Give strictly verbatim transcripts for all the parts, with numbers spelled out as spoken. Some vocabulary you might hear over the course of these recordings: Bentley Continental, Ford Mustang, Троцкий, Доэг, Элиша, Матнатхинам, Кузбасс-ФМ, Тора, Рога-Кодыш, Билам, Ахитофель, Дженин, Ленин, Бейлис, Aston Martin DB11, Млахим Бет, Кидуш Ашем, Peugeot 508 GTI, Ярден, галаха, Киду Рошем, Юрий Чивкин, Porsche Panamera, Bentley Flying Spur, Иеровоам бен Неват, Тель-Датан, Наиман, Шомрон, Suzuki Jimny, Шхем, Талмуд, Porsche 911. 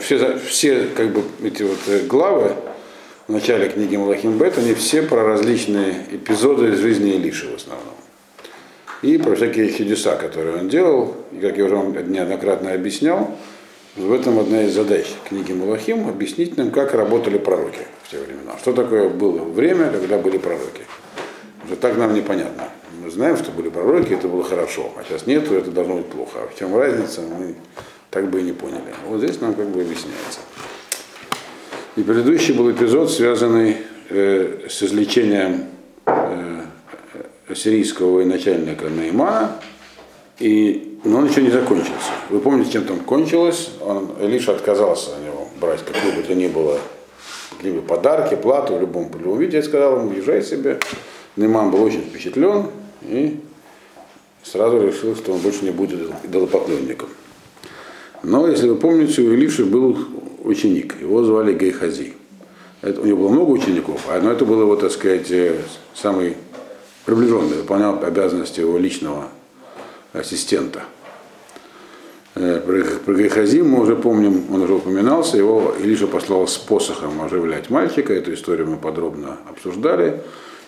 все, все как бы, эти вот главы в начале книги Млахим Бет, они все про различные эпизоды из жизни Элиши в основном. И про всякие чудеса, которые он делал, и как я уже вам неоднократно объяснял, в этом одна из задач книги Млахим — объяснить нам, как работали пророки в те времена. Что такое было время, когда были пророки. Уже так нам непонятно. Мы знаем, что были пророки, это было хорошо, а сейчас нету, это должно быть плохо. А в чем разница, мы так бы и не поняли. Вот здесь нам как бы объясняется. И предыдущий был эпизод, связанный э, с излечением э, сирийского военачальника Наимана, и, но он еще не закончился. Вы помните, чем там кончилось? Он, Элиша отказался у него брать какую бы то ни было, либо подарки, плату в любом полевом виде. Я сказал ему: езжай себе. Нейман был очень впечатлен и сразу решил, что он больше не будет идолопоклонником. Но, если вы помните, у Элиши был ученик, его звали Гехази. Это, у него было много учеников, но это было его, так сказать, самый приближенный, выполнял обязанности его личного ассистента. Про Гехази мы уже помним, он уже упоминался, его Элиша послал с посохом оживлять мальчика, эту историю мы подробно обсуждали.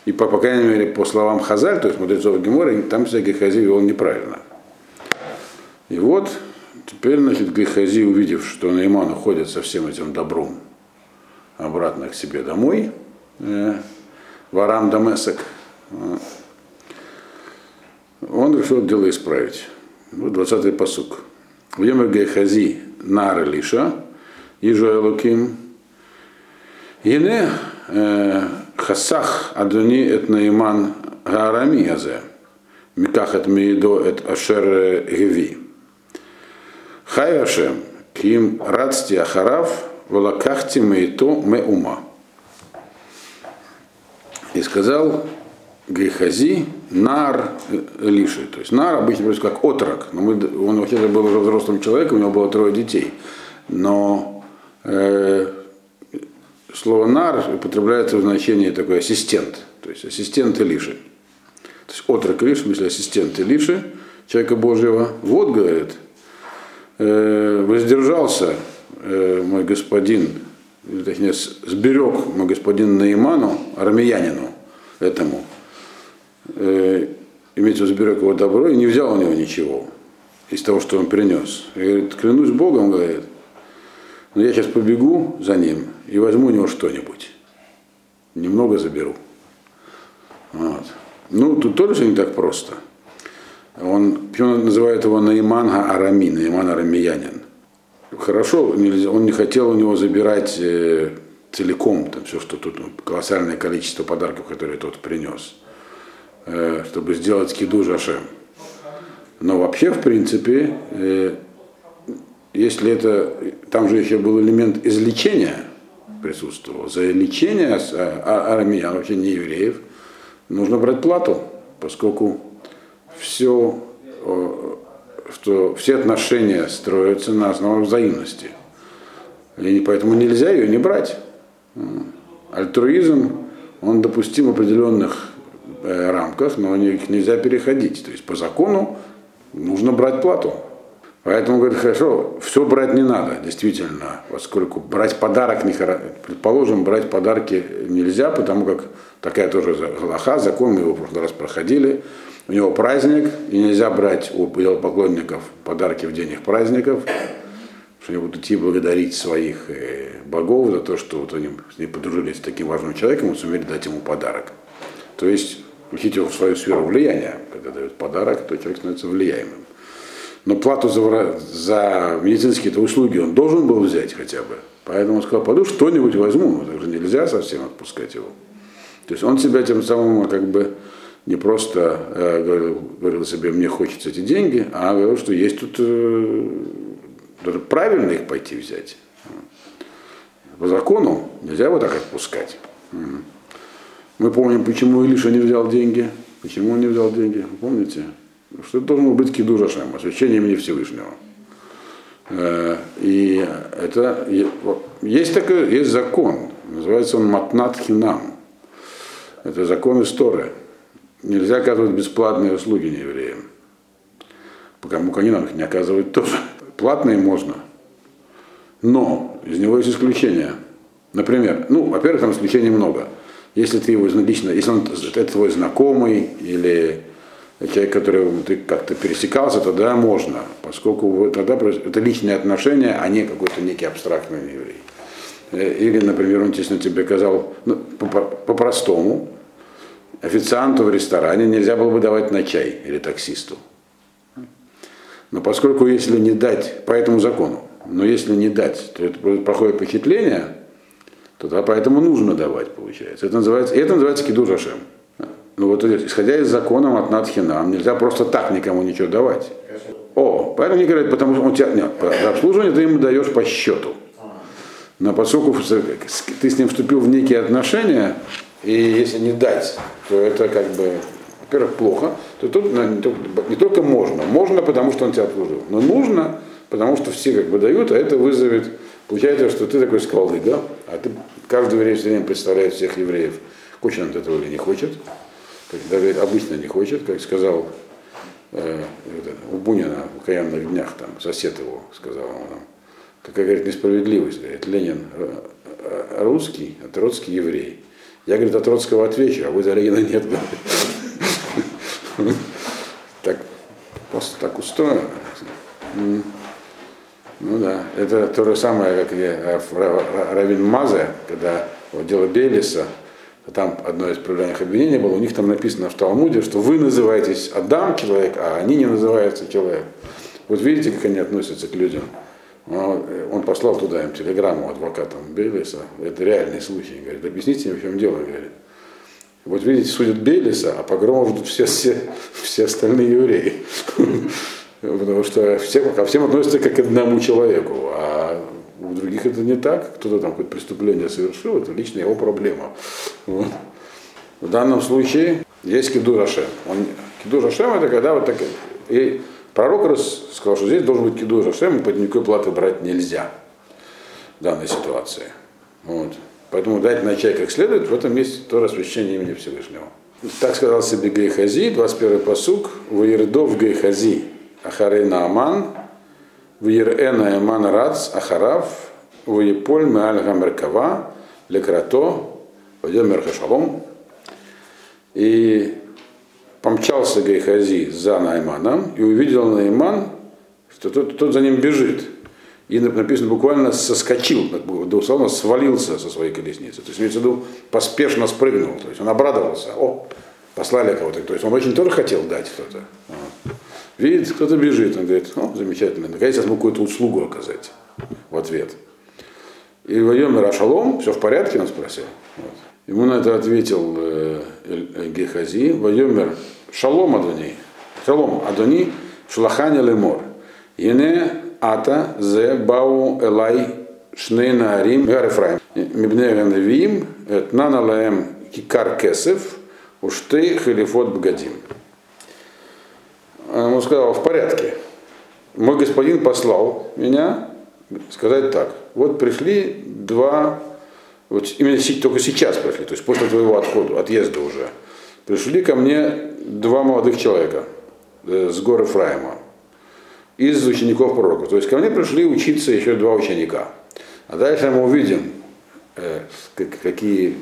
И, по, по крайней мере, по словам Хазар, то есть мудрецов Гемора, там себя Гехази вел неправильно. И вот, теперь, значит, Гехази, увидев, что Нейман уходит со всем этим добром обратно к себе домой, э, в Иорам Дамесек, э, он решил дело исправить. Вот двадцатый пасук. Вьемер Гехази нар Элиша, Ижо Элоким, Ене... Э, Хасах Адуни эт Наиман Гаарами Азе, Миках эт Меидо эт Ашер Геви. Хай Ашем, Ким Рацти Ахарав, Волакахти Меито Меума. И сказал Гехази нар Элиши. То есть нар обычно говорится как отрок. Но мы, он вообще-то был уже взрослым человеком, у него было трое детей. Но... Э, слово нар употребляется в значении такой ассистент, то есть ассистент Элиши. То есть отрок Элиши, в смысле ассистент Элиши, человека Божьего. Вот, говорит, э, воздержался э, мой господин, точнее, сберег мой господин Наиману, армянину этому, э, имеется в виду, сберег его добро и не взял у него ничего из того, что он принес. И говорит, клянусь Богом, говорит, но я сейчас побегу за ним и возьму у него что-нибудь. Немного заберу. Вот. Ну, тут тоже не так просто. Он, он называет его Наиман Аарами, Наиман Арамиянин. Хорошо, нельзя, он не хотел у него забирать э, целиком там, все, что тут, колоссальное количество подарков, которые тот принес, э, чтобы сделать Кидуш Ашем. Но вообще, в принципе, э, если это, там же еще был элемент излечения, присутствовал. За лечение армян, вообще не евреев, нужно брать плату, поскольку все, что, все отношения строятся на основе взаимности. И поэтому нельзя ее не брать. Альтруизм, он допустим в определенных рамках, но их нельзя переходить. То есть по закону нужно брать плату. Поэтому, говорит, хорошо, все брать не надо, действительно, поскольку брать подарок не хорошо. Предположим, брать подарки нельзя, потому как такая тоже галаха, закон, мы его в прошлый раз проходили, у него праздник, и нельзя брать у идолопоклонников подарки в день их праздников, что они будут идти благодарить своих богов за то, что вот они с ним подружились с таким важным человеком и сумели дать ему подарок. То есть включить его в свою сферу влияния, когда дают подарок, то человек становится влияемым. Но плату за, за медицинские-то услуги он должен был взять хотя бы. Поэтому он сказал, пойду что-нибудь возьму. Но уже нельзя совсем отпускать его. То есть он себя тем самым как бы не просто э, говорил, говорил себе, мне хочется эти деньги, а говорил, что есть тут э, даже правильно их пойти взять. По закону нельзя вот так отпускать. Мы помним, почему Элиша не взял деньги. Почему он не взял деньги, помните? Что это должен быть Киду Рошем, освящение имени Всевышнего. И это есть такой, есть закон, называется он Матнатхинам. Это закон из Торы. Нельзя оказывать бесплатные услуги неевреям. Потому как они нам их не оказывают тоже. Платные можно, но из него есть исключения. Например, ну, во-первых, там исключений много. Если ты его лично, если он, это твой знакомый или человек, которым ты как-то пересекался, тогда можно, поскольку тогда это личные отношения, а не какой-то некий абстрактный еврей. Или, например, он тесно тебе сказал, ну, по-простому, официанту в ресторане нельзя было бы давать на чай или таксисту. Но поскольку если не дать, по этому закону, но если не дать, то это проходит похищение, то тогда поэтому нужно давать, получается. Это называется, это называется Киду Рошем. Ну вот, исходя из закона Матнатхинам, нельзя просто так никому ничего давать. О, поэтому не говорят, потому что он тебя, нет, за обслуживание ты ему даешь по счету. Но поскольку ты с ним вступил в некие отношения, и если не дать, то это как бы, во-первых, плохо, то тут не только можно. Можно, потому что он тебя обслужил, но нужно, потому что все как бы дают, а это вызовет, получается, что ты такой скалды, да? А ты, каждый еврей все время представляет всех евреев, хочет он этого или не хочет, даже обычно не хочет, как сказал э, у Бунина в окаянных днях, там, сосед его сказал ему, там, какая, говорит, несправедливость, говорит, Ленин русский, а Троцкий еврей. Я, говорит, от Троцкого отвечу, а вы за Ленина нет, говорит. Так, просто так устроено. Ну да, это то же самое, как и Равин Мазе, когда дело Бейлиса, там одно из проявлений обвинений было, у них там написано в Талмуде, что вы называетесь Адам человек, а они не называются человек. Вот видите, как они относятся к людям. Он послал туда им телеграмму адвокатам Бейлиса, это реальный случай, говорит, объясните мне, в чем дело, говорит. Вот видите, судят Бейлиса, а погромов ждут все, все, все остальные евреи. Потому что всем, ко всем относятся как к одному человеку, а у других это не так. Кто-то там какое-то преступление совершил, это лично его проблема. Вот. В данном случае есть Киду Рошем. Киду Рошем это когда вот так. И пророк раз сказал, что здесь должен быть Киду Рошем, и под никакой платы брать нельзя в данной ситуации. Вот. Поэтому дать на чай как следует, в этом есть то освящение имени Всевышнего. Так сказал себе Гехази, двадцать первый пасук, Ваирдов Гехази. Ахарейна Аман, Вьерена Аман Рац, Ахарав, Вьеполь Меаль Гамеркава, Лекрато, Вадемер Хашалом. И помчался Гехази за Наиманом и увидел Наиман, что тот, тот за ним бежит. И написано буквально соскочил, дословно свалился со своей колесницы. То есть имеется в виду поспешно спрыгнул. То есть он обрадовался. О, послали кого-то. То есть он очень тоже хотел дать что-то. Видит, кто-то бежит, он говорит, о, замечательно, наконец-то я смог какую-то услугу оказать в ответ. И воем Рашалом, все в порядке, он спросил. Вот. Ему на это ответил э, э, Гехази, воемер Шалом Адони, Шалом Адони, Шлахани Лемор, Ене Ата Зе Бау Элай Шнейна Арим Гарефраим, Мибневен Вим, Этнана Лаем Кикар Кесев, Ушты Хелифот Бгадим. Он ему сказал, в порядке. Мой господин послал меня сказать так. Вот пришли два, вот именно только сейчас пришли, то есть после твоего отхода, отъезда уже, пришли ко мне два молодых человека с гор Эфраима, из учеников пророка. То есть ко мне пришли учиться еще два ученика. А дальше мы увидим, какие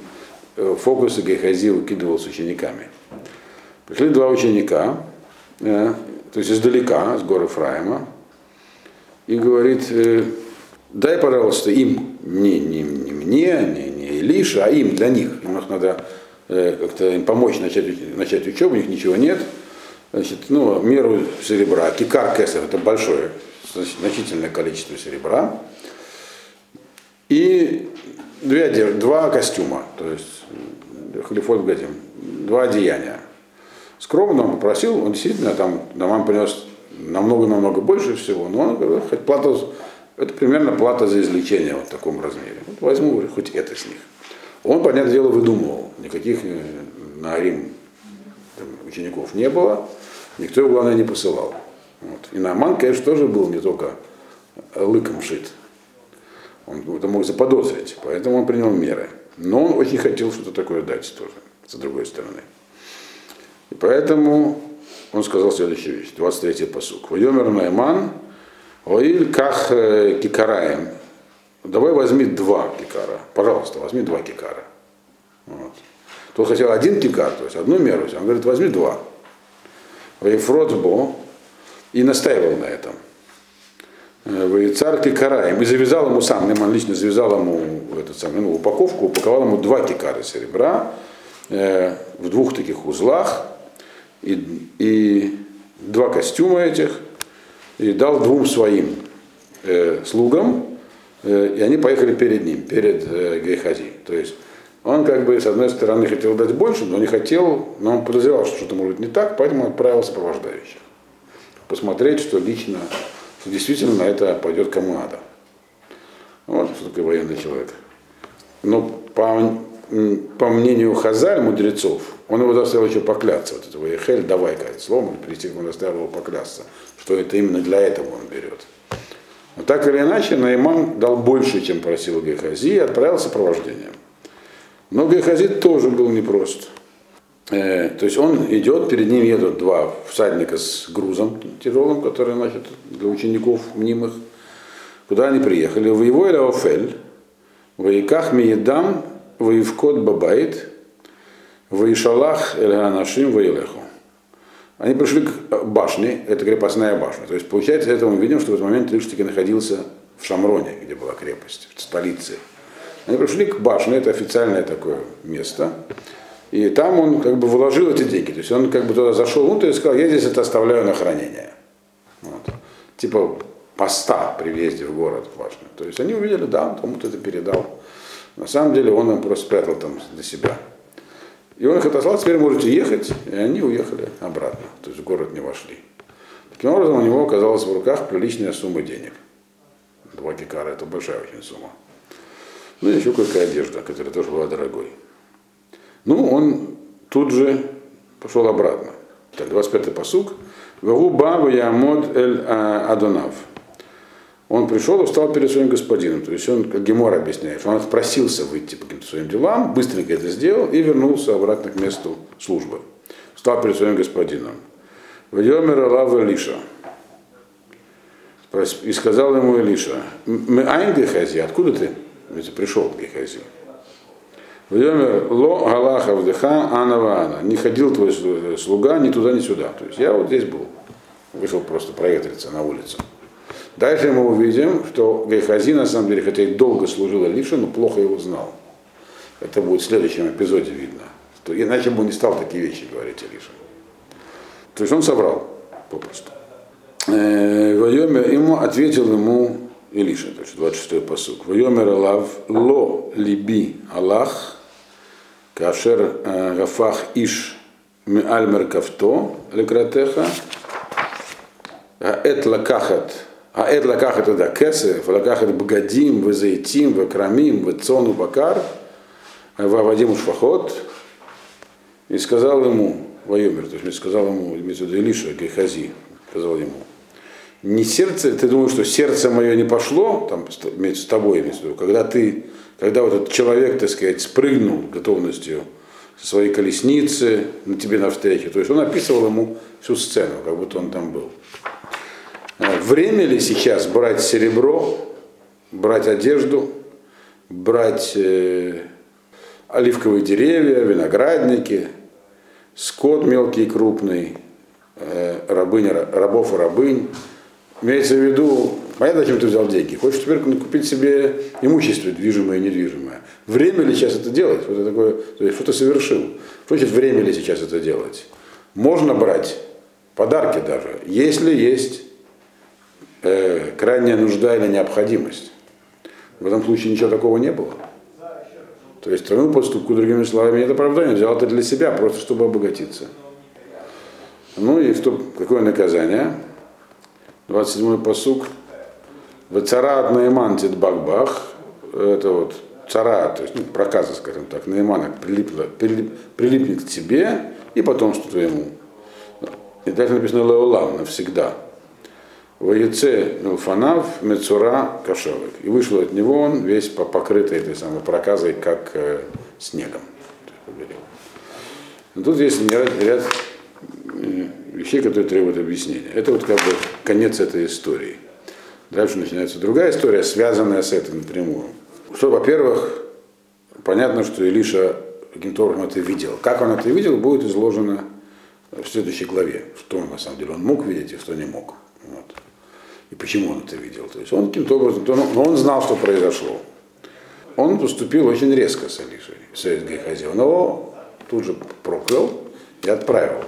фокусы Гехази выкидывал с учениками. Пришли два ученика, то есть издалека, с гор Эфраима, и говорит, дай, пожалуйста, им, не, не, не мне, не, не Элиша, а им, для них. Им надо как-то им помочь начать, начать учебу, у них ничего нет. Значит, ну, меру серебра, кикар кесов, это большое, значительное количество серебра. И две, два костюма, то есть халифот в гадим, два одеяния. Скромно он попросил, он действительно там домам принес намного-намного больше всего, но он говорит, хоть плата, это примерно плата за излечение вот в таком размере. Вот возьму хоть это с них. Он, понятное дело, выдумывал. Никаких на Рим там, учеников не было, никто его, главное, не посылал. Вот. И Нааман, конечно, тоже был не только лыком шит. Он это мог заподозрить, поэтому он принял меры. Но он очень хотел что-то такое дать тоже, с другой стороны. И поэтому он сказал следующую вещь, двадцать третий пасук. Вайомер Наиман, Оиль ках кикараем, давай возьми два кикара, пожалуйста, возьми два кикара. Вот. Тот хотел один кикар, то есть одну меру, он говорит, возьми два. Вейфродбо, и настаивал на этом. Вейцар кикара, и завязал ему сам, Нейман лично завязал ему этот самый, ну, упаковку, упаковал ему два кикара серебра э, в двух таких узлах, и, и два костюма этих, и дал двум своим э, слугам, э, и они поехали перед ним, перед э, Гехази. То есть он как бы с одной стороны хотел дать больше, но не хотел, но он подозревал, что что-то может не так, поэтому отправил сопровождающих. Посмотреть, что лично, что действительно это пойдет кому надо. Вот что такое военный человек. Но по, по мнению Хазар, мудрецов, он его заставил еще поклясться. Вот этого Эхель, давай, говорит, словом, он заставил его поклясться, что это именно для этого он берет. Но так или иначе, Наиман дал больше, чем просил Гехази, и отправил сопровождением. Но Гехази тоже был непрост. Э, то есть он идет, перед ним едут два всадника с грузом тяжелым, который, значит, для учеников мнимых. Куда они приехали? В его Элиофель, в Иках Миедам, в Ивкот Бабайт, в Ишалах Элианашим, в Илеху. Они пришли к башне, это крепостная башня. То есть, получается, это мы видим, что в этот момент Лиш-таки находился в Шомроне, где была крепость, в столице. Они пришли к башне, это официальное такое место. И там он как бы вложил эти деньги. То есть он как бы туда зашел внутрь и сказал, я здесь это оставляю на хранение. Вот. Типа поста при въезде в город в башню. То есть они увидели, да, он кому-то это передал. На самом деле он им просто спрятал там для себя. И он их отослал, теперь можете ехать. И они уехали обратно. То есть в город не вошли. Таким образом у него оказалась в руках приличная сумма денег. Два кикара, это большая очень сумма. Ну и еще какая одежда, которая тоже была дорогой. Ну, он тут же пошел обратно. Так, двадцать пятый пасук. Вагуба Ямод Эль Адонав. Он пришел и встал перед своим господином. То есть он, как Гемара объясняет, что он просился выйти по каким-то своим делам, быстренько это сделал и вернулся обратно к месту службы. Встал перед своим господином. Вайомер Лав Элиша. И сказал ему Элиша, Айн Гехази, откуда ты? Ведь пришел Гехази. Вайомер ло галаха вдыха анавана. Не ходил твой слуга ни туда, ни сюда. То есть я вот здесь был. Вышел просто проветриться на улицу. Дальше мы увидим, что Гехази, на самом деле, хотя и долго служил Элише, но плохо его знал. Это будет в следующем эпизоде видно. Что иначе бы он не стал такие вещи говорить Элише. То есть он соврал попросту. Вайомер ему ответил ему Элиша, то есть двадцать шестой пасук. Вайомер Алав ло либи Аллах кашер гафах иш миаль меркавто лекратеха аэт лакахат аэт лакахат это кесев лакахат бгадим везаитим векрамим вецону бакар вавадим ушфахот. И сказал ему Вайомер, то есть сказал ему Элиша Гехази, сказал ему: не сердце, ты думаешь, что сердце мое не пошло, там, с тобой, когда ты, когда вот этот человек, так сказать, спрыгнул готовностью со своей колесницы на тебе навстречу. То есть он описывал ему всю сцену, как будто он там был. Время ли сейчас брать серебро, брать одежду, брать э, оливковые деревья, виноградники, скот мелкий и крупный, э, рабынь, рабов и рабынь? Имеется в виду, понятно, зачем ты взял деньги. Хочешь теперь купить себе имущество, движимое и недвижимое. Время ли сейчас это делать? Вот это такое, то есть, что ты совершил? Что значит время ли сейчас это делать? Можно брать подарки даже, если есть э, крайняя нужда или необходимость. В этом случае ничего такого не было. То есть тройную поступку, другими словами, нет оправдания. Взял это для себя, просто чтобы обогатиться. Ну и что, какое наказание? двадцать седьмой пасук. Цара от Наиман титбакбах. Это вот цара, то есть ну, проказа, скажем так, Наимана прилипла, прилип, прилипнет к тебе и потом что-то ему. И дальше написано Леолам навсегда. Ваеце Милфанав Мецура Кашелек. И вышел от него он весь покрытый этой самой проказой, как э, снегом. Но тут есть ряд, ряд вещей, которые требуют объяснения. Это вот как бы конец этой истории. Дальше начинается другая история, связанная с этим напрямую. Что, во-первых, понятно, что Элиша Гентором это видел. Как он это видел, будет изложено в следующей главе. Что он на самом деле он мог видеть и что не мог. Вот. И почему он это видел. То есть он каким-то образом, но он знал, что произошло. Он поступил очень резко с Элишей, с Гехази. Он его тут же проклял и отправил.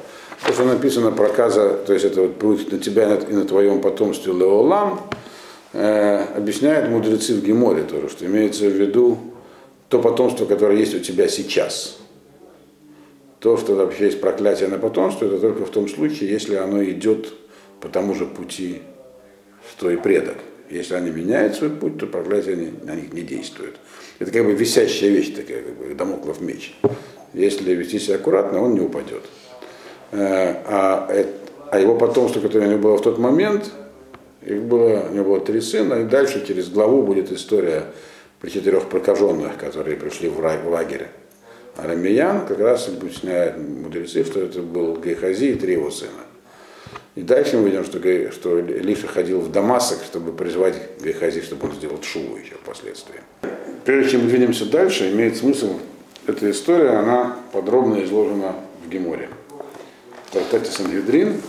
То, что написано проказа, то есть это вот будет на тебя и на твоем потомстве леолам, э, объясняют мудрецы в Геморе тоже, что имеется в виду то потомство, которое есть у тебя сейчас. То, что вообще есть проклятие на потомство, это только в том случае, если оно идет по тому же пути, что и предок. Если они меняют свой путь, то проклятие не, на них не действует. Это как бы висящая вещь такая, как бы дамоклов меч. Если вести себя аккуратно, он не упадет. А, а его потомство, которое у него было в тот момент, их было, у него было три сына, и дальше через главу будет история при четырех прокаженных, которые пришли в, рай, в лагерь арамеян, как раз объясняют мудрецы, что это был Гехази и три его сына. И дальше мы видим, что, что Элиша ходил в Дамаск, чтобы призвать Гехази, чтобы он сделал шуву еще впоследствии. Прежде чем мы двинемся дальше, имеет смысл, эта история, она подробно изложена в Геморе. В трактате Санхедрин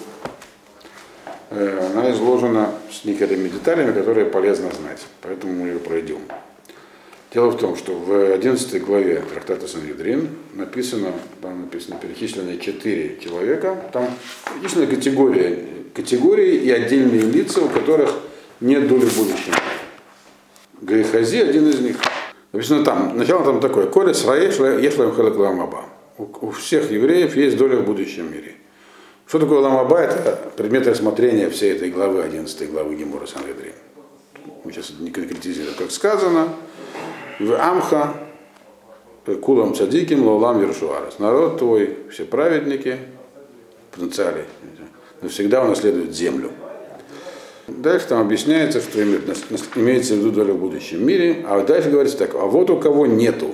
она изложена с некоторыми деталями, которые полезно знать, поэтому мы ее пройдем. Дело в том, что в одиннадцатой главе трактата Санхедрин написано, там написано перечисленные четыре человека, там перечислены категории, категории и отдельные лица, у которых нет доли будущего. Гехази один из них. Написано там, начало там такое, «Коля сраэ ешлэм хэлэклам аба». У всех евреев есть доля в будущем мире. Что такое лам аба? Это предмет рассмотрения всей этой главы, одиннадцатой главы Гемора Санхедрин. Мы сейчас не конкретизируем, как сказано. В амха кулам цадиким лаулам вершуарес. Народ твой, все праведники, потенциали, навсегда унаследуют землю. Дальше там объясняется, что имеется в виду доля в будущем мире. А дальше говорится так, а вот у кого нету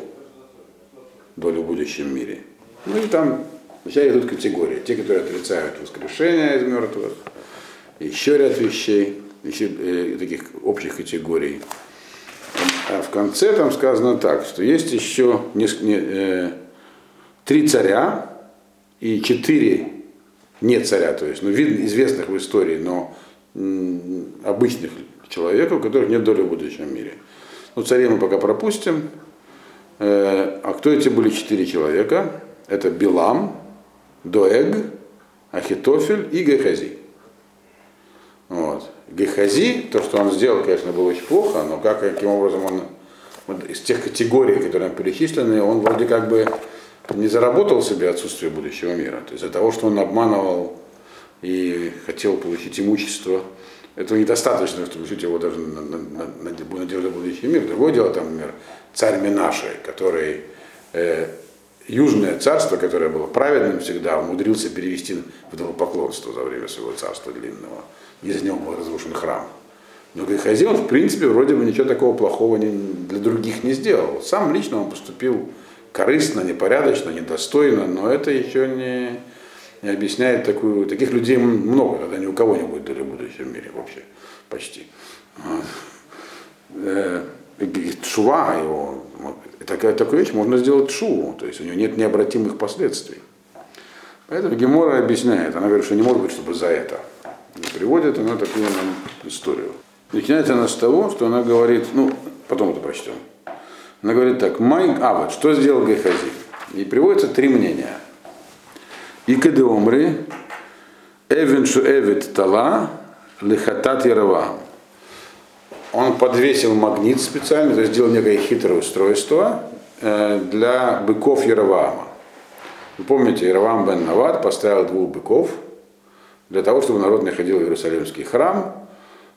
доли в будущем мире. Ну и там вначале идут категории. Те, которые отрицают воскрешение из мертвых, еще ряд вещей, еще э, таких общих категорий. А в конце там сказано так, что есть еще три царя и четыре не царя, то есть ну, видно, известных в истории, но обычных человек, у которых нет доли в будущем мире. Ну, царей мы пока пропустим. А кто эти были четыре человека? Это Билам, Доэг, Ахитофель и Гехази. Вот. Гехази, то, что он сделал, конечно, было очень плохо, но как, каким образом он вот из тех категорий, которые перечислены, он вроде как бы не заработал себе отсутствие будущего мира. То есть из-за того, что он обманывал и хотел получить имущество, этого недостаточно, чтобы жить его даже на, на, на, на, надежда будущий мир. Другое дело, там, например, царь Менаше, который э, южное царство, которое было праведным всегда, умудрился перевести в идолопоклонство за время своего царства длинного. Из-за него был разрушен храм. Но Гехази, он, в принципе, вроде бы ничего такого плохого не, для других не сделал. Сам лично он поступил корыстно, непорядочно, недостойно, но это еще не, не объясняет такую... Таких людей много, когда ни у кого не будет доли в будущем мире вообще, почти. Шува его... Такая, такую вещь можно сделать шуву, то есть у него нет необратимых последствий. Поэтому Гемора объясняет, она говорит, что не может быть, чтобы за это... Приводит она такую нам историю. Начинается она с того, что она говорит, ну, потом это прочтем. Она говорит так, Май Ават, что сделал Гехази? И приводятся три мнения. И кедеомри, эвен шуэвит тала, лихатат Иеровоам. Он подвесил магнит специально, то есть сделал некое хитрое устройство для быков Иеровоама. Вы помните, Иеровоам бен Неват поставил двух быков, для того, чтобы народ не ходил в Иерусалимский храм,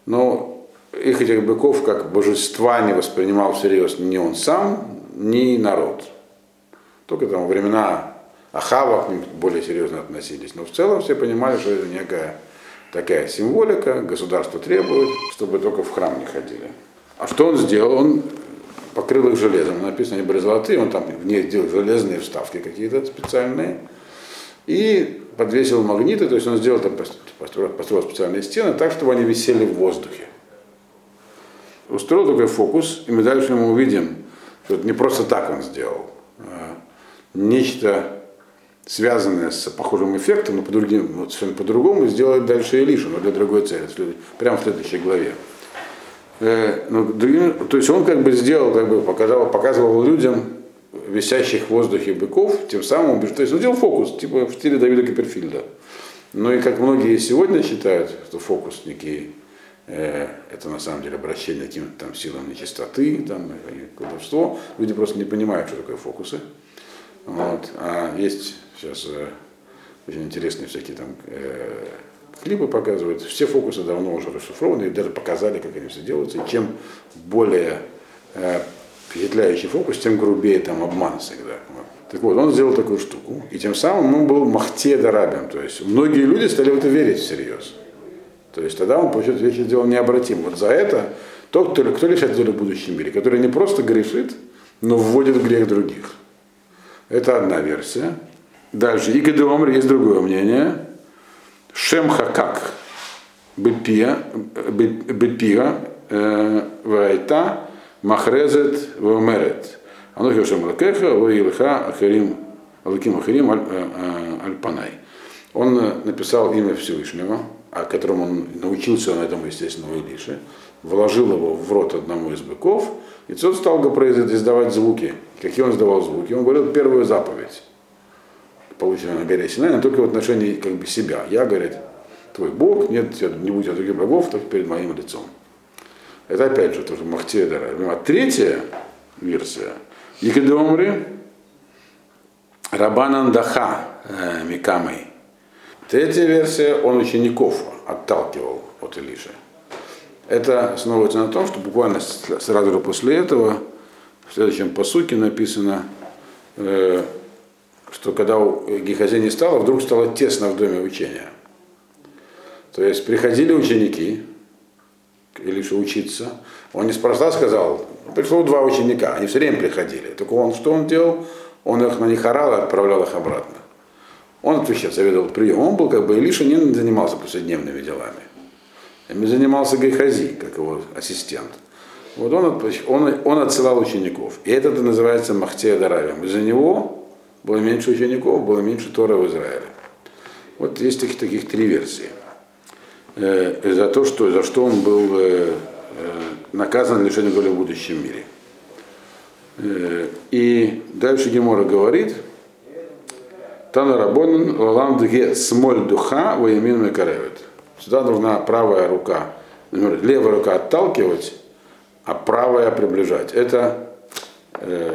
но их этих быков как божества не воспринимал всерьез ни он сам, ни народ. Только там во времена Ахава к ним более серьезно относились, но в целом все понимали, что это некая такая символика, государство требует, чтобы только в храм не ходили. А что он сделал? Он покрыл их железом, написано, они были золотые, он там в них делал железные вставки какие-то специальные, и подвесил магниты, то есть он сделал там, построил специальные стены так, чтобы они висели в воздухе. устроил такой фокус, и мы дальше мы увидим, что это не просто так он сделал. Нечто связанное с похожим эффектом, но по другим, вот совершенно по-другому сделает дальше Элиша, но для другой цели, прямо в следующей главе. То есть он как бы сделал, как бы показал, показывал людям висящих в воздухе быков, тем самым, то есть он делал фокус, типа в стиле Давида Копперфильда. Но и как многие сегодня считают, что фокусники э, это на самом деле обращение к каким-то там силам нечистоты, там, колдовство, люди просто не понимают, что такое фокусы. Вот. А есть сейчас э, очень интересные всякие там э, клипы показывают. Все фокусы давно уже расшифрованы, и даже показали, как они все делаются. И чем более э, впечатляющий фокус, тем грубее там обман всегда. Вот. Так вот, он сделал такую штуку. И тем самым он был махте дарабим. То есть многие люди стали в это верить всерьез. То есть тогда он, получается, вещи сделал необратим. Вот за это тот, кто, кто лишает доли в будущем мире, который не просто грешит, но вводит в грех других. Это одна версия. Дальше. И Гедеомр есть другое мнение. Шем хакак бепия, бепия э, вайта махрезет вэмерет. Анохи Шем лакеха ваилха ахарим алаким ахарим альпанай. Он написал имя Всевышнего, о котором он научился на этом, естественно, у Элиши, вложил его в рот одному из быков, и тот стал издавать звуки. Какие он издавал звуки? Он говорил первую заповедь, полученную на горе Синай, но только в отношении как бы себя. Я, говорит, твой Бог, нет, не будь от других богов, только перед моим лицом. Это опять же тоже махте дарабим. А третья версия, Икедомри Рабанандаха Микамой. Третья версия, он учеников отталкивал от Элиши. Это основывается на том, что буквально сразу же после этого, в следующем пасуке написано, э, что когда у Гехази не стало, вдруг стало тесно в доме учения. То есть приходили ученики, Элиша учиться, он неспроста сказал, пришло два ученика, они все время приходили. Так он, что он делал? Он их на них орал и отправлял их обратно. Он отвечал, заведовал прием. Он был как бы Элиша не занимался повседневными делами. Им занимался Гехази, как его ассистент. Вот он, он, он отсылал учеников. И это называется махте дарабим. Из-за него было меньше учеников, было меньше Торы в Израиле. Вот есть таких, таких три версии. Э, за то, что, за что он был э, наказан лишением доли в будущем мире. Э, и дальше Гемара говорит. Танарабонан лаландге смоль духа воемин мекаревит. Сюда нужна правая рука, левая рука отталкивать, а правая приближать. Это э,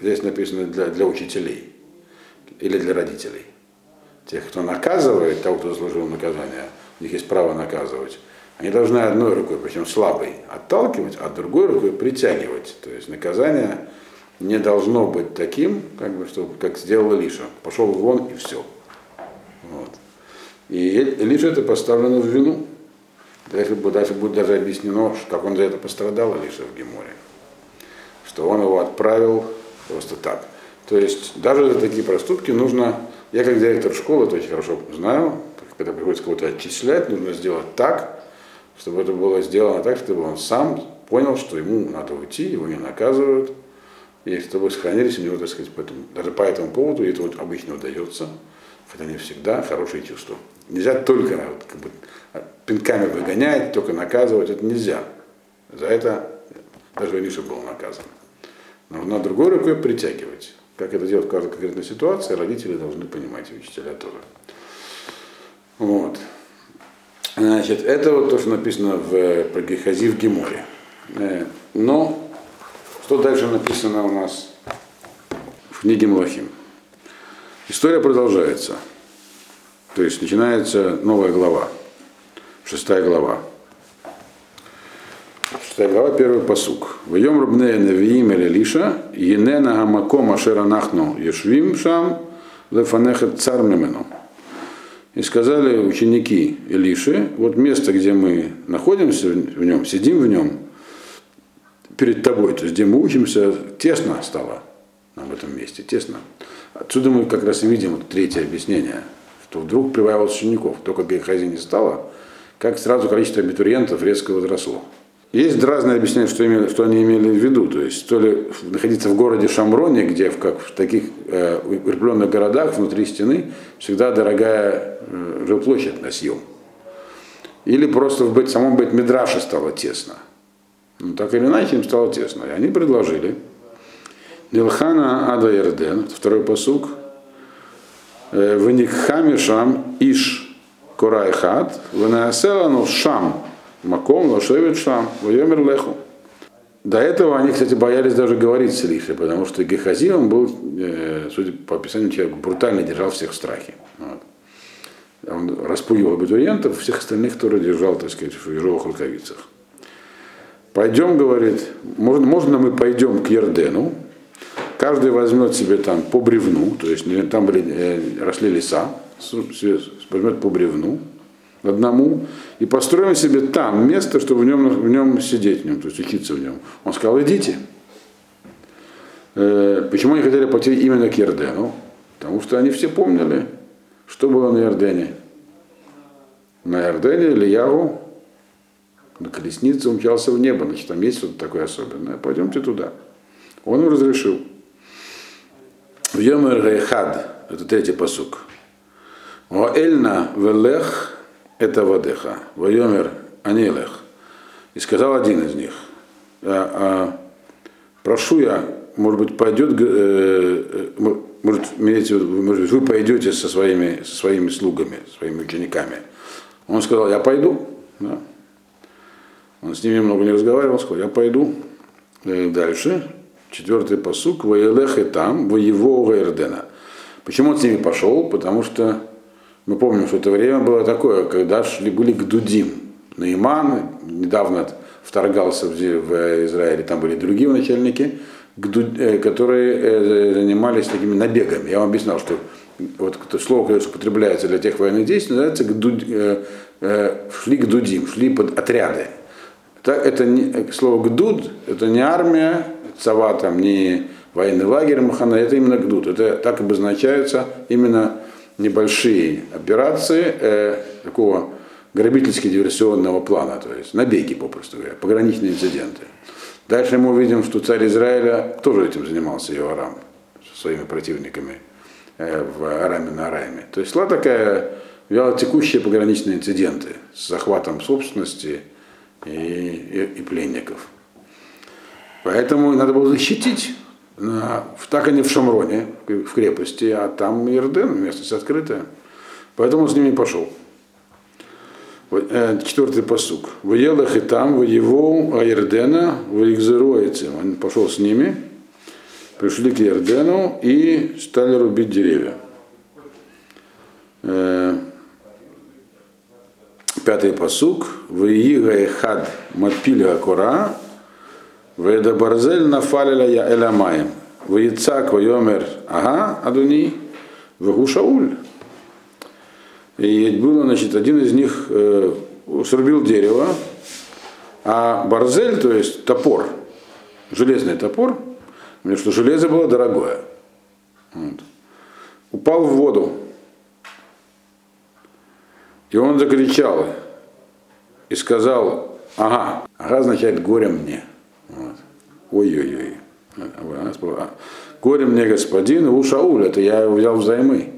здесь написано для, для учителей или для родителей. Тех, кто наказывает, того, кто заслужил наказание, у них есть право наказывать. Они должны одной рукой, причем слабой, отталкивать, а другой рукой притягивать. То есть наказание не должно быть таким, как бы, чтобы, как сделал Элиша. Пошел вон и все. Вот. И Элиша это поставлено в вину. Дальше, дальше будет даже объяснено, как он за это пострадал, Элиша в Геморе. Что он его отправил просто так. То есть даже за такие проступки нужно, я как директор школы это очень хорошо знаю, когда приходится кого-то отчислять, нужно сделать так, чтобы это было сделано так, чтобы он сам понял, что ему надо уйти, его не наказывают. И чтобы сохранились у него, так сказать, поэтому, даже по этому поводу, и это вот обычно удается, хотя не всегда, хорошие чувства. Нельзя только вот, как бы, пинками выгонять, только наказывать, это нельзя. За это даже Элиша был наказан. Но на другой рукой притягивать. Как это делать в каждой конкретной ситуации, родители должны понимать, и учителя тоже. Вот. Значит, это вот то, что написано в, про Гехази в Геморе. Но что дальше написано у нас в книге Млахим? История продолжается. То есть начинается новая глава. Шестая глава. Шестая глава, первый пасук. Вайом рубнея навиим элиша, енена амаком ашеранахну ешвим шам лефанехет цармимену. И сказали ученики Элиши, вот место, где мы находимся в нем, сидим в нем, перед тобой, то есть где мы учимся, тесно стало нам в этом месте, тесно. Отсюда мы как раз и видим вот третье объяснение, что вдруг прибавилось учеников, только Гехази не стало, как сразу количество абитуриентов резко возросло. Есть разные объяснения, что, имели, что они имели в виду. То есть, то ли находиться в городе Шомроне, где в, как, в таких э, укрепленных городах внутри стены всегда дорогая э, жилплощадь на съем. Или просто в бет, самом Бет-Мидраше стало тесно. Ну, так или иначе им стало тесно. И они предложили. Нилхана ада Ярден, второй пасук. Веникхами шам иш корайхат, венеаселану шам. Маком, Лошевит, Шам, Вайомер, Леху. До этого они, кстати, боялись даже говорить с Элишей, потому что Гехази, он был, судя по описанию, человек брутально держал всех в страхе. Вот. Он распугивал абитуриентов, всех остальных, которые держал, так сказать, в ежовых рукавицах. Пойдем, говорит, можно, можно мы пойдем к Ярдену, каждый возьмет себе там по бревну, то есть там были, росли леса, возьмет по бревну, одному, и построим себе там место, чтобы в нем, в нем сидеть, в нем, то есть учиться в нем. Он сказал, идите. Э, почему они хотели пойти именно к Ярдену? Потому что они все помнили, что было на Ярдене. На Ярдене Лияву на колеснице умчался в небо, значит, там есть что-то такое особенное. Пойдемте туда. Он им разрешил. В Йомер Рейхад, это третий пасук. О Эльна Велех это Вадеха, Вайомер Анелех. И сказал один из них, прошу я, может быть, пойдет, может, вы пойдете со своими, со своими слугами, своими учениками. Он сказал, я пойду. Да. Он с ними много не разговаривал, сказал, я пойду. И дальше, четвертый пасук, Ваелех и там, Ваево Гаэрдена. Почему он с ними пошел? Потому что мы помним, что это время было такое, когда шли, были гдудим. Наиман недавно вторгался в Израиль, там были другие начальники, которые занимались такими набегами. Я вам объяснял, что вот слово, которое употребляется для тех военных действий, называется гдуд, шли гдудим, шли под отряды. Это не, слово гдуд, это не армия, цава, там, не военный лагерь Махана, это именно гдуд. Это так обозначается именно небольшие операции э, такого грабительски-диверсионного плана, то есть набеги, попросту говоря, пограничные инциденты. Дальше мы увидим, что царь Израиля тоже этим занимался, Иорам, со своими противниками э, в Араме на Араме. То есть шла такая вялотекущие пограничные инциденты с захватом собственности и, и, и пленников. Поэтому надо было защитить. На, так они в Шомроне, в крепости, а там Ярден, местность открытая. Поэтому он с ними пошел. Четвертый пасук. В Елах и там, в Его, а Ярдена, в Экзероице. Он пошел с ними, пришли к Ярдену и стали рубить деревья. Пятый пасук. В Иига и Хад Матпиля Акура. Веда барзель нафалила я эламаем. Вецак вайомер ага адуни вегушауль. И было, значит, один из них э, срубил дерево, а барзель, то есть топор, железный топор, потому что железо было дорогое, вот, упал в воду. И он закричал и сказал, ага, ага означает горе мне. Вот. Ой-ой-ой. Горе мне, господин, у Шауль, это я его взял взаймы.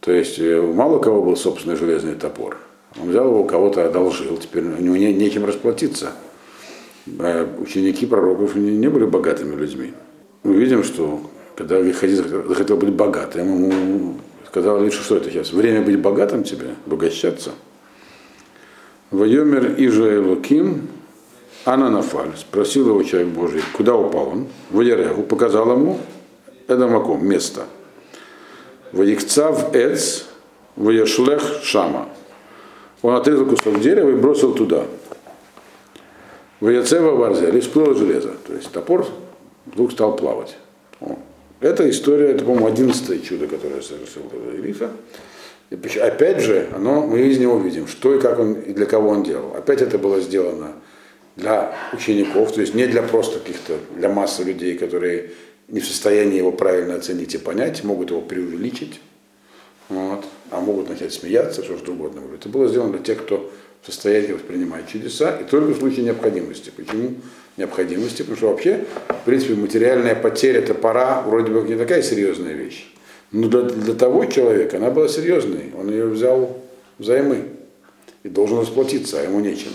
То есть мало у кого был собственный железный топор. Он взял его, у кого-то одолжил, теперь у него не, нечем расплатиться. Ученики пророков не, не были богатыми людьми. Мы видим, что когда Гехази захотел быть богатым, ему сказал Элиша, что это сейчас? Время быть богатым тебе, обогащаться. Вайомер Ижа Элуким. Ананафаль, спросил его человек Божий, куда упал он, в Яреху, показал ему эдамаком, место. В Яхцав Эц, в Яшлех Шама. Он отрезал кусок дерева и бросил туда. В Яцева Варзель, и всплыло железо. То есть топор вдруг стал плавать. О. Это история, это, по-моему, одиннадцатое чудо, которое совершил Элиша. И опять же, оно, мы из него видим, что и как он, и для кого он делал. Опять это было сделано для учеников, то есть не для просто каких-то, для массы людей, которые не в состоянии его правильно оценить и понять, могут его преувеличить, вот, а могут начать смеяться, что, что угодно. Это было сделано для тех, кто состоянии воспринимать чудеса, и только в случае необходимости. Почему необходимости? Потому что вообще, в принципе, материальная потеря топора вроде бы не такая серьезная вещь. Но для, для того человека она была серьезной. Он ее взял взаймы и должен расплатиться, а ему нечем.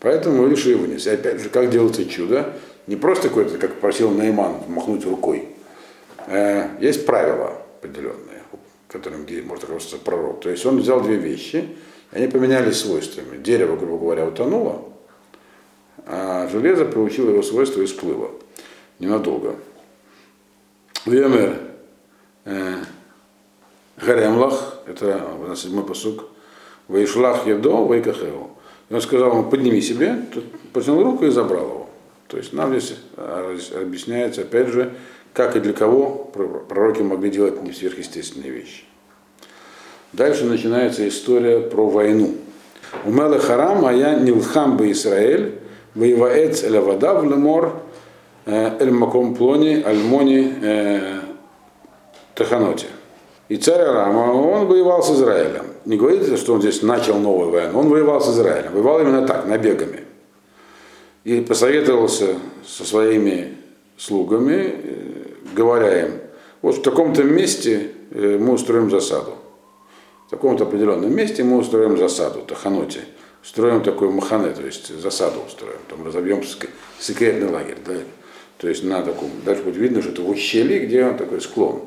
Поэтому решил его вынести. Опять же, как делается чудо? Не просто какое-то, как просил Наиман, махнуть рукой. Есть правила определенные, которым может оказаться пророк. То есть он взял две вещи, и они поменялись свойствами. Дерево, грубо говоря, утонуло, а железо получило его свойства и сплыло ненадолго. Вемер Гаремлах, это на седьмой посук, Ваишлах Едо, Вайкахэу. И он сказал ему, подними себе, тот потянул руку и забрал его. То есть нам здесь объясняется, опять же, как и для кого пророки могли делать не сверхъестественные вещи. Дальше начинается история про войну. Умела харам, а я нилхам бе Исраэль, воеваец эль вода в лемор, эль маком плони, альмони таханоте. И царь Арама, он воевал с Израилем. Не говорится, что он здесь начал новую войну, он воевал с Израилем. Воевал именно так, набегами. И посоветовался со своими слугами, говоря им, вот в таком-то месте мы устроим засаду. В таком-то определенном месте мы устроим засаду, таханоте. Устроим такой махане, то есть засаду устроим. Там разобьем секретный лагерь. Да? То есть на таком, дальше будет видно, что это в ущелье, где он такой склон.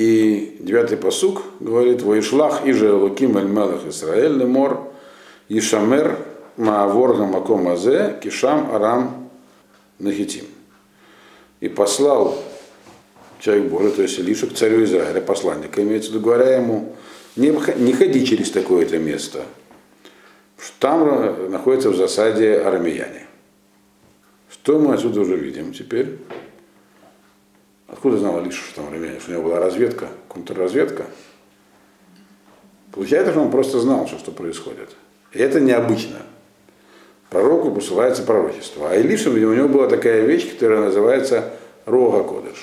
И девятый пасук говорит, «Воишлах иже элоким эль мелех Исраэль лемор, ешамер маавор гамаком азе, кишам арам нахитим». И послал человек Божий, то есть Элиша, к царю Израиля, посланника, имеется в виду, говоря ему, не, не ходи через такое-то место, там находятся в засаде армяне. Что мы отсюда уже видим теперь? Откуда знал Элиша, что там армяне, что у него была разведка, контрразведка? Получается, что он просто знал, что, что происходит. И это необычно. Пророку посылается пророчество. А Элиша, видимо, у него была такая вещь, которая называется Рога-Кодыш.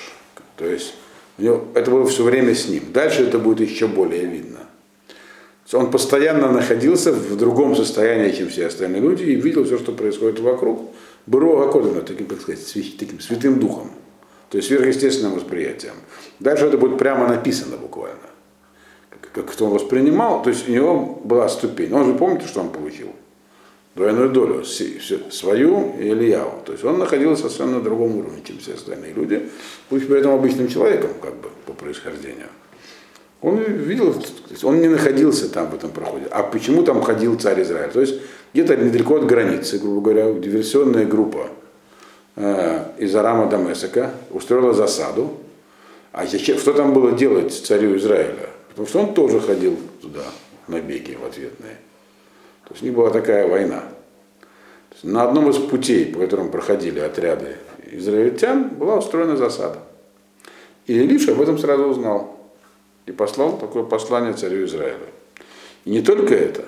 То есть у него, это было все время с ним. Дальше это будет еще более видно. Он постоянно находился в другом состоянии, чем все остальные люди, и видел все, что происходит вокруг. Рога-Кодыш, таким, так сказать, таким святым духом. То есть сверхъестественным восприятием. Дальше это будет прямо написано буквально. Как, как он воспринимал, то есть у него была ступень. Он же помните, что он получил? Двойную долю, свою и Ильяву. То есть он находился совершенно на другом уровне, чем все остальные люди. Пусть при этом обычным человеком, как бы, по происхождению. Он видел, он не находился там в этом проходе. А почему там ходил царь Израиль? То есть где-то недалеко от границы, грубо говоря, диверсионная группа из Арама до Месека, устроила засаду. А что там было делать царю Израиля? Потому что он тоже ходил туда, на беги в ответные. То есть у них была такая война. На одном из путей, по которым проходили отряды израильтян, была устроена засада. И Элиша об этом сразу узнал. И послал такое послание царю Израиля. И не только это.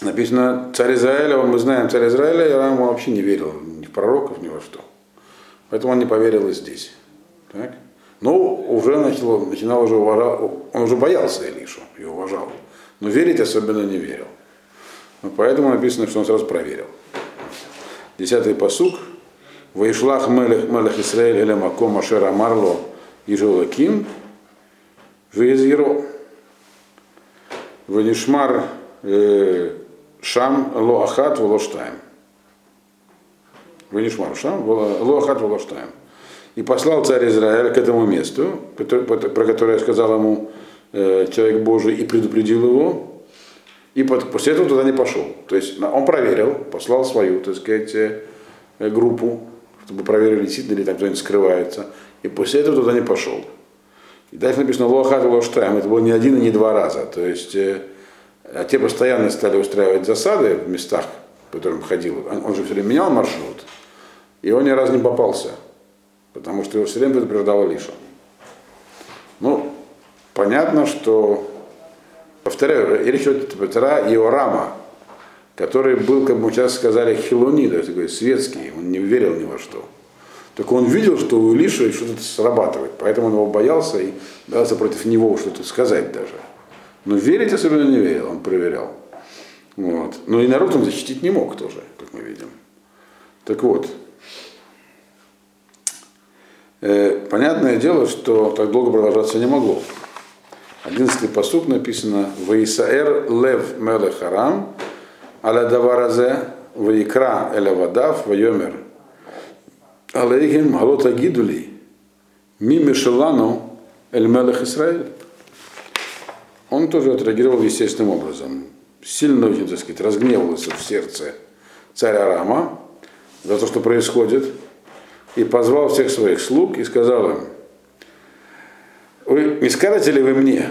Написано, царь Израиля, мы знаем, царь Израиля, Иорам вообще не верил ни в пророков, ни во что. Поэтому он не поверил и здесь. Так? Но уже начал, начинал уже уважать, он уже боялся Элишу и уважал. Но верить особенно не верил. Но поэтому написано, что он сразу проверил. Десятый пасук. Ваишлах мелех Исраэль эле маком ашер амарло ижилаким веизгиро ванишмар Шам лоахат волоштаем. Ванишмар Шам лоахат волоштаем. И послал царь Израиля к этому месту, про которое сказал ему человек Божий и предупредил его. И после этого туда не пошел. То есть он проверил, послал свою, так сказать, группу, чтобы проверили, действительно ли там кто-нибудь скрывается. И после этого туда не пошел. И дальше написано лоахат волоштаем. Это было не один и не два раза. То есть а те постоянно стали устраивать засады в местах, в которых ходил. Он же все время менял маршрут. И он ни разу не попался. Потому что его все время предупреждал Элиша. Ну, понятно, что... Повторяю, речь идет о Иорама, который был, как мы сейчас сказали, хилони, то есть такой светский. Он не верил ни во что. Так он видел, что у Элиши что-то срабатывает, поэтому он его боялся и боялся против него что-то сказать даже. Но верить особенно не верил, он проверял. Вот. Но и народ он защитить не мог тоже, как мы видим. Так вот, э, понятное дело, что так долго продолжаться не могло. Одиннадцатый пасук написано: «Ваисаэр лев мелех Арам, аля даваразе, ваикра эля вадав, вайомер, алейхим галота гидули, мими шелану эль мелех Исраэль». Он тоже отреагировал естественным образом. Сильно, так сказать, разгневался в сердце царь Арама за то, что происходит, и позвал всех своих слуг и сказал им: «Вы не скажете ли вы мне,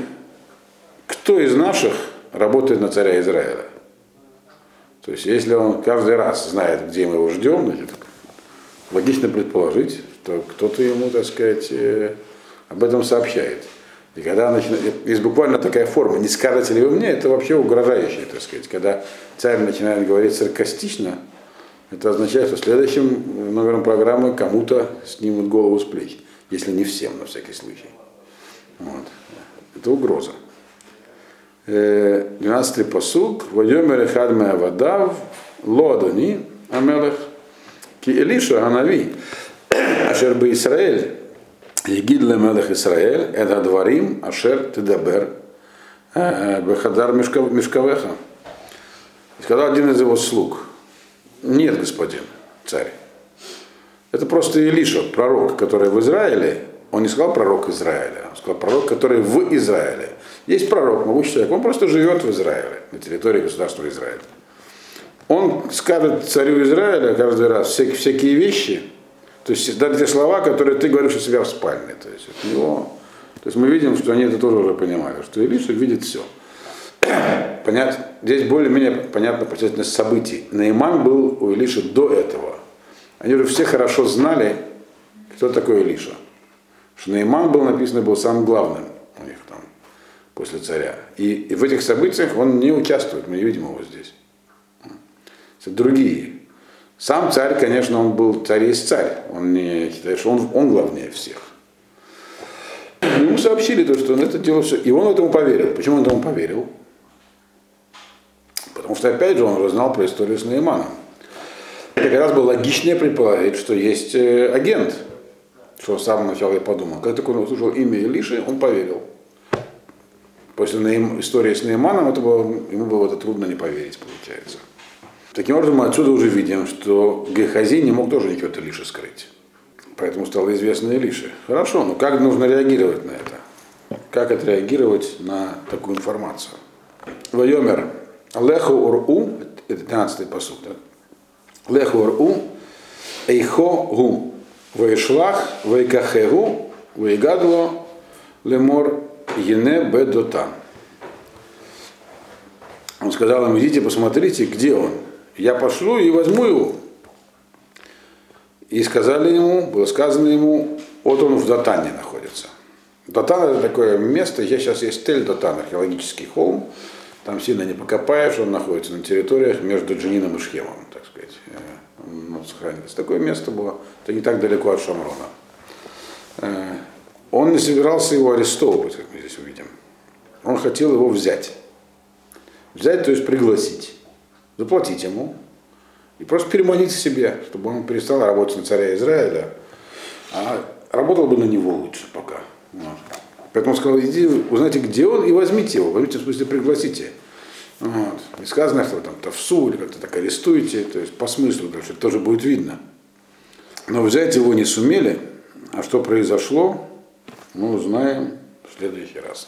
кто из наших работает на царя Израиля?» То есть, если он каждый раз знает, где мы его ждем, значит, логично предположить, что кто-то ему, так сказать, об этом сообщает. И когда начинает, есть буквально такая форма, не скажете ли вы мне, это вообще угрожающе, так сказать. Когда царь начинает говорить саркастично, это означает, что следующим номером программы кому-то снимут голову с плеч, если не всем, на всякий случай. Вот. Это угроза. двенадцатый пасук. «Вайомер эхад меавадав ло адони амелех ки Элиша анави ашер бе Исраэль егид ле мелех Исраэль эд адварим ашер тедабер бехадар мешкавеха». Сказал один из его слуг: «Нет, господин царь, это просто Элиша, пророк, который в Израиле». Он не сказал пророк Израиля, он сказал пророк, который в Израиле. Есть пророк, могучий человек, он просто живет в Израиле, на территории государства Израиля. Он скажет царю Израиля каждый раз всякие, всякие вещи, то есть даже те слова, которые ты говоришь у себя в спальне. То есть, от него, то есть мы видим, что они это тоже уже понимали, что Элиша видит все. Понятно, здесь более-менее понятна последовательность событий. Наиман был у Элиши до этого. Они уже все хорошо знали, кто такой Элиша. Что Нейман был написано, был самым главным у них там, после царя. И, и в этих событиях он не участвует, мы не видим его здесь. Это другие. Сам царь, конечно, он был царь есть царь. Он не считает, что он, он главнее всех. Ему сообщили то, что он это делал все. И он этому поверил. Почему он этому поверил? Потому что, опять же, он узнал про историю с Нейманом. Это как раз было логичнее предположить, что есть э, агент. Что с самого начала я подумал. Когда только он услышал имя Элиши, он поверил. После истории с Нейманом это было, ему было это трудно не поверить, получается. Таким образом, мы отсюда уже видим, что Гехази не мог тоже ничего от Элиши скрыть. Поэтому стало известно Элише. Хорошо, но как нужно реагировать на это? Как отреагировать на такую информацию? Вайомер леху уру, это пятнадцатый пасук, да? Леху уру, эйхо гу. Ваишлах, ваикахеву, ваигадло, лемор, ене бедотан. Он сказал им: идите, посмотрите, где он. Я пошлю и возьму его. И сказали ему, было сказано ему: вот он в Датане находится. Датан — это такое место, здесь сейчас есть Тель-Датан, археологический холм. Там сильно не покопаешь, он находится на территориях между Дженином и Шхемом, так сказать. Сохранилось. Такое место было, это не так далеко от Шомрона. Он не собирался его арестовывать, как мы здесь увидим. Он хотел его взять. Взять, то есть пригласить, заплатить ему и просто переманить к себе, чтобы он перестал работать на царя Израиля, а работал бы на него лучше пока. Поэтому он сказал: иди, узнайте, где он, и возьмите его, возьмите, в смысле, пригласите. Вот. И сказано, что там тавсу или как-то так арестуете, то есть по смыслу, потому что это тоже будет видно. Но взять его не сумели, а что произошло, мы узнаем в следующий раз.